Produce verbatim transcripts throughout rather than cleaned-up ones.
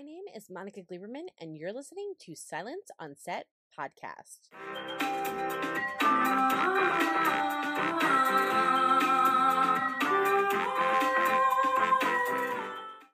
My name is Monica Gleberman, and you're listening to Silence on Set Podcast.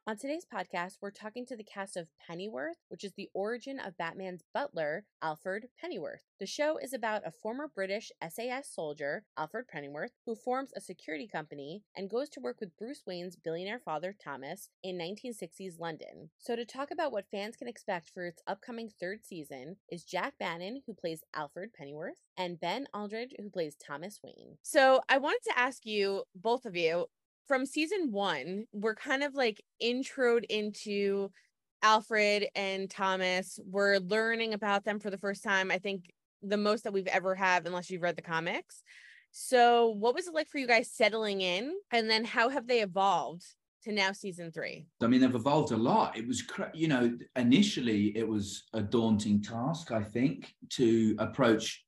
On today's podcast, we're talking to the cast of Pennyworth, which is the origin of Batman's butler, Alfred Pennyworth. The show is about a former British S A S soldier, Alfred Pennyworth, who forms a security company and goes to work with Bruce Wayne's billionaire father, Thomas, in nineteen sixties London. So to talk about what fans can expect for its upcoming third season is Jack Bannon, who plays Alfred Pennyworth, and Ben Aldridge, who plays Thomas Wayne. So I wanted to ask you, both of you, from season one, we're kind of like introed into Alfred and Thomas. We're learning about them for the first time. I think the most that we've ever have, unless you've read the comics. So what was it like for you guys settling in? And then how have they evolved to now season three? I mean, they've evolved a lot. It was, cra- you know, initially it was a daunting task, I think, to approach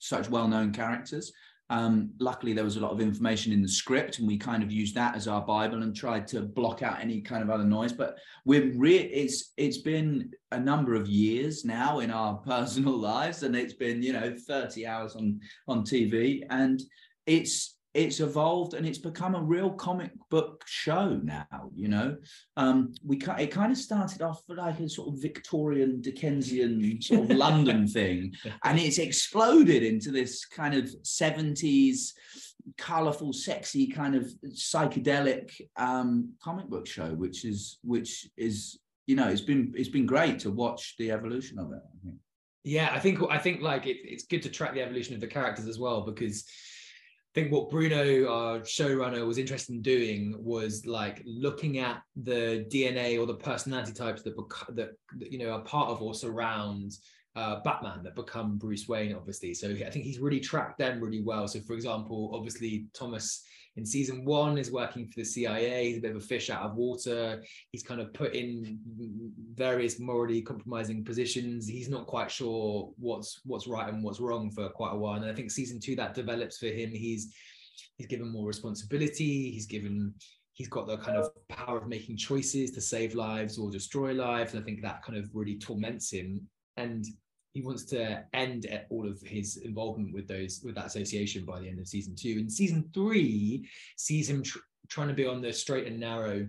such well-known characters. Um, luckily, there was a lot of information in the script, and we kind of used that as our Bible and tried to block out any kind of other noise. But we're re- it's it's been a number of years now in our personal lives, and it's been, you know, thirty hours on on T V, and it's it's evolved and it's become a real comic book show now. You know, um, we it kind of started off like a sort of Victorian Dickensian sort of London thing, and it's exploded into this kind of seventies colourful, sexy kind of psychedelic um, comic book show, which is which is you know it's been it's been great to watch the evolution of it. I think. Yeah, I think I think like it, it's good to track the evolution of the characters as well, because I think what Bruno, our showrunner, was interested in doing was like looking at the D N A or the personality types that bec- that, that you know are part of or surround uh, Batman that become Bruce Wayne, obviously. So I think he's really tracked them really well. So for example, obviously Thomas in season one is working for the C I A. He's a bit of a fish out of water. He's kind of put in various morally compromising positions. He's not quite sure what's what's right and what's wrong for quite a while. And I think season two, that develops for him. He's he's given more responsibility. He's given he's got the kind of power of making choices to save lives or destroy lives. And I think that kind of really torments him. And he wants to end all of his involvement with those with that association by the end of season two. And season three sees him tr- trying to be on the straight and narrow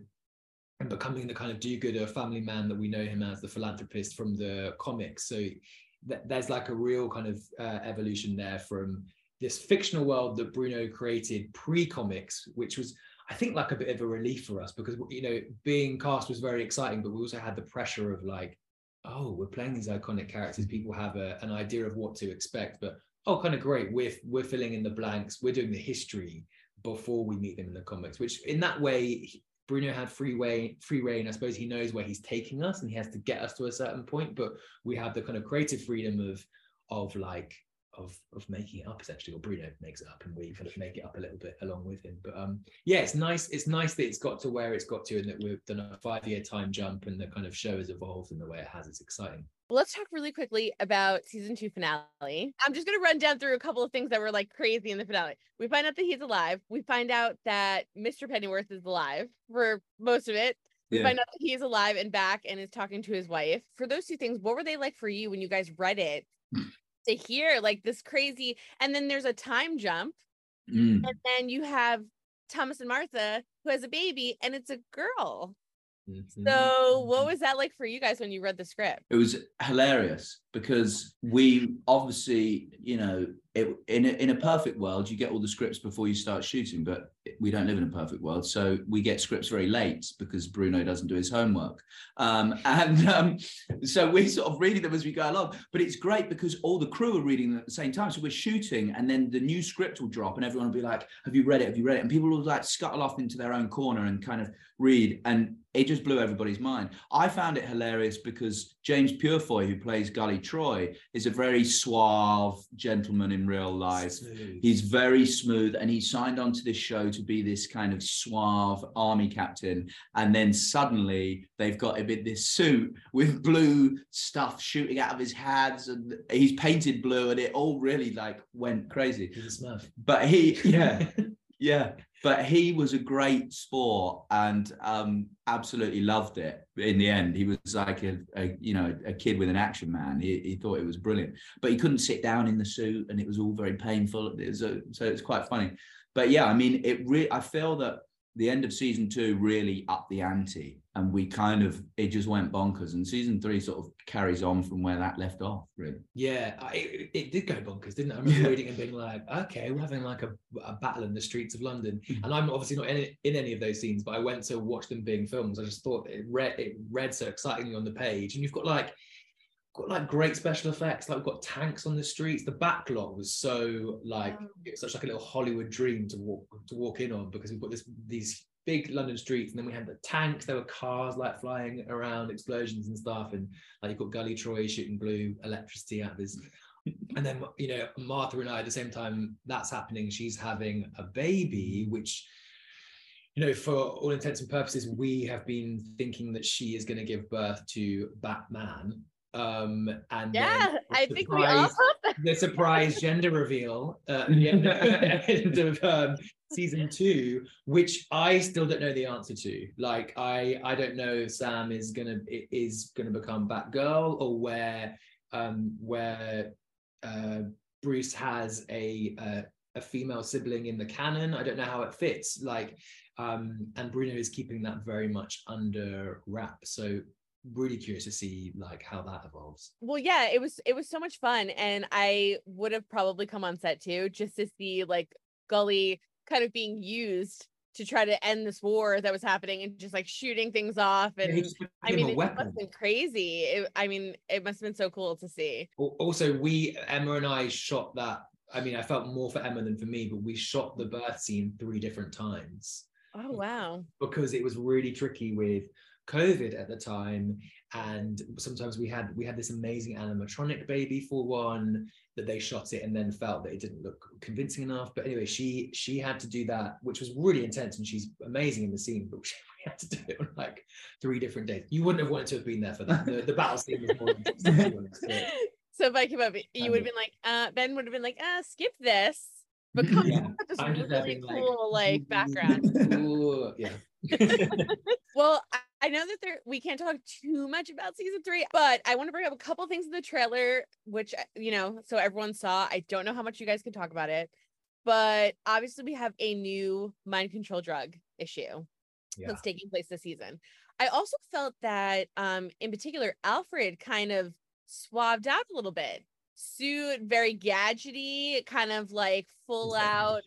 and becoming the kind of do-gooder family man that we know him as, the philanthropist from the comics. So th- there's like a real kind of uh, evolution there from this fictional world that Bruno created pre-comics, which was, I think, like a bit of a relief for us because, you know, being cast was very exciting, but we also had the pressure of like, oh, we're playing these iconic characters. People have a, an idea of what to expect, but oh, kind of great. We're we're filling in the blanks. We're doing the history before we meet them in the comics, which in that way, Bruno had free way, free reign. I suppose he knows where he's taking us and he has to get us to a certain point, but we have the kind of creative freedom of, of like, of, of making it up essentially, or Bruno makes it up and we kind of make it up a little bit along with him. But um, yeah, it's nice. It's nice that it's got to where it's got to and that we've done a five-year time jump and the kind of show has evolved in the way it has. It's exciting. Well, let's talk really quickly about season two finale. I'm just going to run down through a couple of things that were like crazy in the finale. We find out that he's alive. We find out that Mister Pennyworth is alive for most of it. We yeah. find out that he is alive and back and is talking to his wife. For those two things, what were they like for you when you guys read it? To hear like this crazy, and then there's a time jump mm. and then you have Thomas and Martha who has a baby and it's a girl. Mm-hmm. So what was that like for you guys when you read the script? It was hilarious because we obviously, you know, it, in, a, in a perfect world, you get all the scripts before you start shooting, but we don't live in a perfect world. So we get scripts very late because Bruno doesn't do his homework. Um, and um, so we're sort of reading them as we go along, but it's great because all the crew are reading them at the same time. So we're shooting and then the new script will drop and everyone will be like, have you read it? Have you read it? And people will like scuttle off into their own corner and kind of read, and it just blew everybody's mind. I found it hilarious because James Purefoy, who plays Gully Troy, is a very suave gentleman in real life. Smooth. He's very smooth, and he signed on to this show to be this kind of suave army captain. And then suddenly they've got him in this suit with blue stuff shooting out of his hands, and he's painted blue, and it all really like went crazy. He's a smurf. But he, yeah. Yeah, but he was a great sport and um, absolutely loved it. In the end, he was like a, a you know a kid with an action man. He, he thought it was brilliant, but he couldn't sit down in the suit, and it was all very painful. It was a, so it's quite funny. But yeah, I mean, it. Re- I feel that the end of season two really upped the ante, and we kind of it just went bonkers. And season three sort of carries on from where that left off, really. Yeah, it, it did go bonkers, didn't it? I remember yeah. reading and being like, okay, we're having like a, a battle in the streets of London, and I'm obviously not in, in any of those scenes, but I went to watch them being filmed. I just thought it read it read so excitingly on the page, and you've got like. got like great special effects, like we've got tanks on the streets. The backlot was so like it's such like a little Hollywood dream to walk to walk in on, because we've got this these big London streets, and then we had the tanks, there were cars like flying around, explosions and stuff, and like you've got Gully Troy shooting blue electricity at this. And then, you know, Martha and I at the same time that's happening, she's having a baby, which, you know, for all intents and purposes, we have been thinking that she is going to give birth to Batman. Um and yeah, the I surprise, think we all the surprise gender reveal uh, at the end of, end of um, season two, which I still don't know the answer to. Like, I I don't know if Sam is gonna is gonna become Batgirl, or where um where uh, Bruce has a uh, a female sibling in the canon. I don't know how it fits. Like, um and Bruno is keeping that very much under wraps. So. Really curious to see like how that evolves. Well, yeah, it was it was so much fun, and I would have probably come on set too, just to see like Gully kind of being used to try to end this war that was happening, and just like shooting things off. And yeah, I mean, it must have been crazy. It, I mean, it must have been so cool to see. Also, we Emma and I shot that. I mean, I felt more for Emma than for me, but we shot the birth scene three different times. Oh wow! Because it was really tricky with COVID at the time, and sometimes we had we had this amazing animatronic baby for one that they shot it and then felt that it didn't look convincing enough, but anyway she she had to do that, which was really intense, and she's amazing in the scene, but she had to do it on like three different days. You wouldn't have wanted to have been there for that. The, the battle scene was more interesting. So if I came up, you would have been like uh Ben would have been like uh skip this, but come yeah. up with this I'm really cool like, like background. Ooh, yeah. Well, I, I know that there we can't talk too much about season three, but I want to bring up a couple things in the trailer, which, you know, so everyone saw. I don't know how much you guys can talk about it, but obviously we have a new mind control drug issue yeah. that's taking place this season. I also felt that, um, in particular, Alfred kind of swabbed out a little bit. Suit, very gadgety, kind of like full out.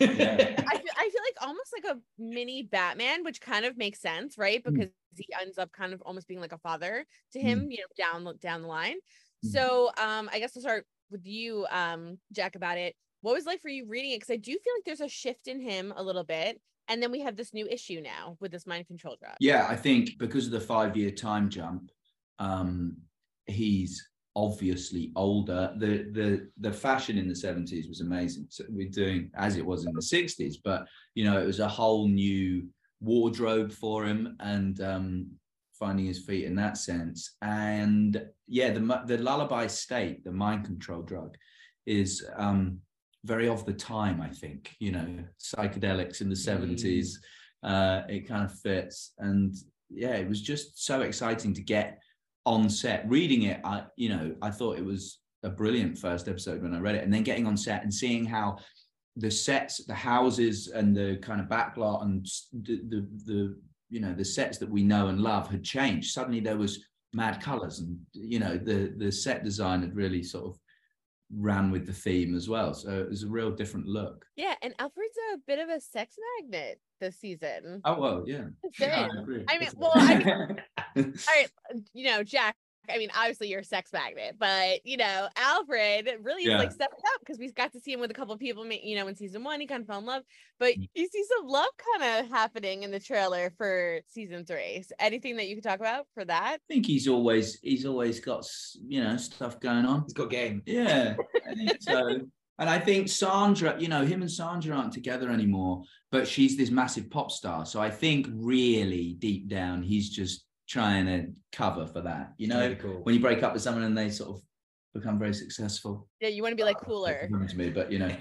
I feel, I feel like almost like a mini Batman, which kind of makes sense, right? Because he ends up kind of almost being like a father to him, mm. you know, down down the line. Mm. So, um, I guess I'll start with you, um, Jack, about it. What was it like for you reading it? Because I do feel like there's a shift in him a little bit. And then we have this new issue now with this mind control drug. Yeah, I think because of the five-year time jump, um, he's obviously older. The the the fashion in the seventies was amazing, so we're doing as it was in the sixties, but you know it was a whole new wardrobe for him, and um finding his feet in that sense. And yeah, the the lullaby state, the mind control drug, is um very of the time. I think, you know, psychedelics in the seventies, uh it kind of fits. And yeah, it was just so exciting to get on set. Reading it, I you know I thought it was a brilliant first episode when I read it, and then getting on set and seeing how the sets, the houses, and the kind of backlot, and the the, the you know the sets that we know and love had changed. Suddenly there was mad colors, and you know the the set design had really sort of ran with the theme as well, so it was a real different look. Yeah, and Alfred's a bit of a sex magnet this season. Oh well, yeah. yeah I, agree. I mean, well, I mean, all right, you know, Jack. I mean, obviously you're a sex magnet, but you know, Alfred really yeah. is like stepping up, because we've got to see him with a couple of people. You know, in season one, he kind of fell in love, but you see some love kind of happening in the trailer for season three. So anything that you could talk about for that? I think he's always he's always got you know stuff going on. He's got game. Yeah, I think so. And I think Sandra, you know, him and Sandra aren't together anymore, but she's this massive pop star. So I think really deep down, he's just trying to cover for that. You know, really cool. When you break up with someone and they sort of become very successful. Yeah, you want to be like cooler. To me, but you know,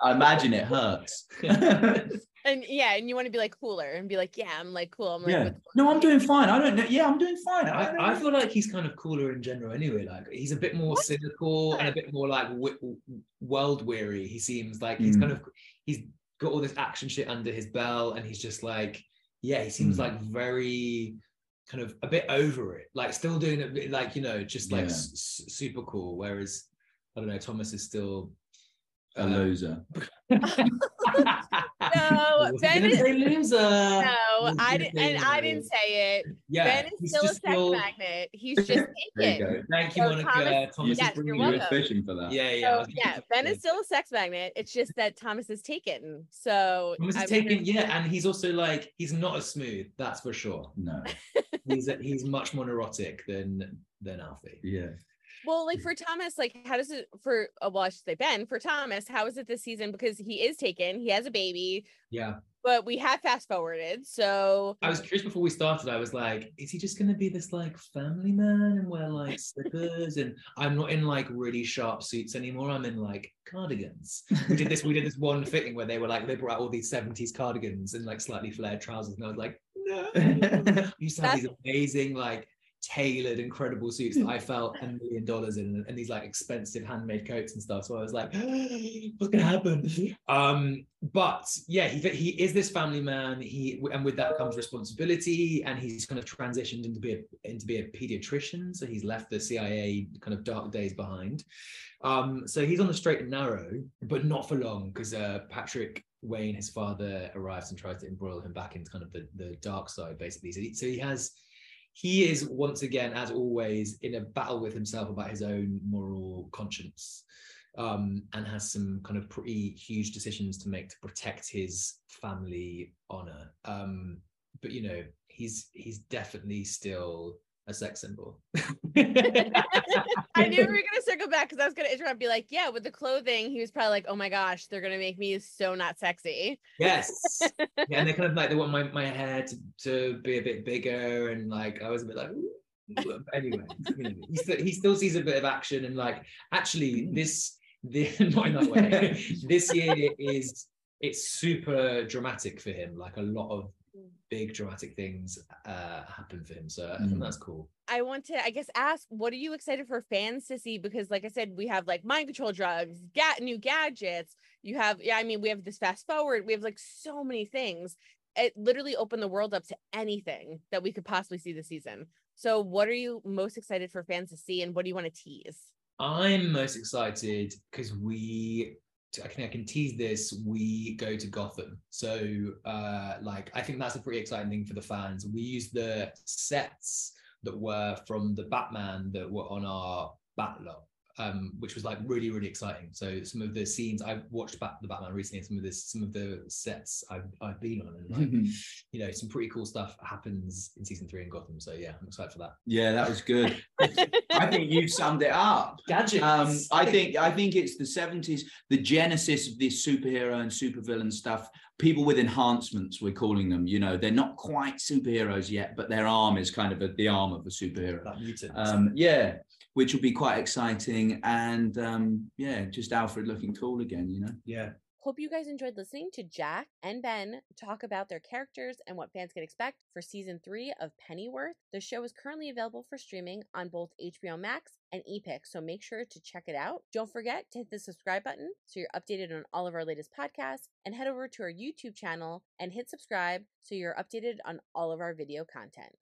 I imagine it hurts. And yeah, and you want to be like cooler and be like, yeah, I'm like cool. I'm like, yeah. No, I'm doing fine. I don't know. Yeah, I'm doing fine. I, I, I feel like he's kind of cooler in general anyway. Like he's a bit more what? cynical and a bit more like w- world weary. He seems like he's mm. kind of, he's got all this action shit under his belt, and he's just like, yeah, he seems mm. like very kind of a bit over it, like still doing it, like, you know, just like yeah. s- super cool. Whereas, I don't know, Thomas is still a loser. No, Ben is a loser. No, I didn't, and I didn't say it. Yeah, Ben is still a sex still... magnet. He's just taken. There you go. Thank you, so Monica. Thomas, Thomas yes, is bringing you fishing for that. Yeah, yeah. So, yeah, Ben is still a sex magnet. It's just that Thomas is taken. So Thomas is taken. Gonna... Yeah, and he's also like, he's not as smooth. That's for sure. No, he's he's much more neurotic than than Alfie. Yeah. Well, like for Thomas, like how does it for oh, well, I should say Ben, for Thomas, how is it this season? Because he is taken, he has a baby. Yeah. But we have fast forwarded. So I was curious before we started. I was like, is he just gonna be this like family man and wear like slippers? And I'm not in like really sharp suits anymore. I'm in like cardigans. We did this, we did this one fitting where they were like, they brought out all these seventies cardigans and like slightly flared trousers. And I was like, no, you just have these amazing, like tailored incredible suits that I felt a million dollars in, and these like expensive handmade coats and stuff. So I was like, what's gonna happen? Um but yeah, he he is this family man, he and with that comes responsibility, and he's kind of transitioned into be a, into be a pediatrician. So he's left the C I A kind of dark days behind. Um so he's on the straight and narrow, but not for long, because uh Patrick Wayne, his father, arrives and tries to embroil him back into kind of the, the dark side basically. So he, so he has He is once again, as always, in a battle with himself about his own moral conscience, um, and has some kind of pretty huge decisions to make to protect his family honor. Um, but you know, he's he's definitely still a sex symbol. I knew we were going to circle back, because I was going to interrupt and be like, yeah, with the clothing, he was probably like, oh my gosh, they're going to make me so not sexy. Yes. Yeah, and they kind of like, they want my, my hair to, to be a bit bigger. And like, I was a bit like, ooh. Anyway, you know, he, st- he still sees a bit of action. And like, actually this, this not in that way, this year is, it's super dramatic for him. Like a lot of big dramatic things uh happen for him, so I mm. think that's cool. I want to I guess ask, what are you excited for fans to see? Because like I said, we have like mind control drugs, ga- new gadgets, you have yeah I mean we have this fast forward, we have like so many things. It literally opened the world up to anything that we could possibly see this season. So what are you most excited for fans to see, and what do you want to tease? I'm most excited because we I can, I can tease this, we go to Gotham. So uh, like, I think that's a pretty exciting thing for the fans. We used the sets that were from the Batman that were on our Batlot, um, which was like really, really exciting. So some of the scenes, I've watched back the Batman recently, and some of this, some of the sets I've, I've been on, and like, you know, some pretty cool stuff happens in season three in Gotham. So yeah, I'm excited for that. Yeah, that was good. I think you summed it up. Gadgets. Um, I think I think it's the seventies, the genesis of this superhero and supervillain stuff. People with enhancements, we're calling them. You know, they're not quite superheroes yet, but their arm is kind of a, the arm of a superhero. That mutant. Um, yeah, which will be quite exciting. And um, yeah, just Alfred looking cool again, you know? Yeah. Hope you guys enjoyed listening to Jack and Ben talk about their characters and what fans can expect for season three of Pennyworth. The show is currently available for streaming on both H B O Max and Epix, so make sure to check it out. Don't forget to hit the subscribe button so you're updated on all of our latest podcasts, and head over to our YouTube channel and hit subscribe so you're updated on all of our video content.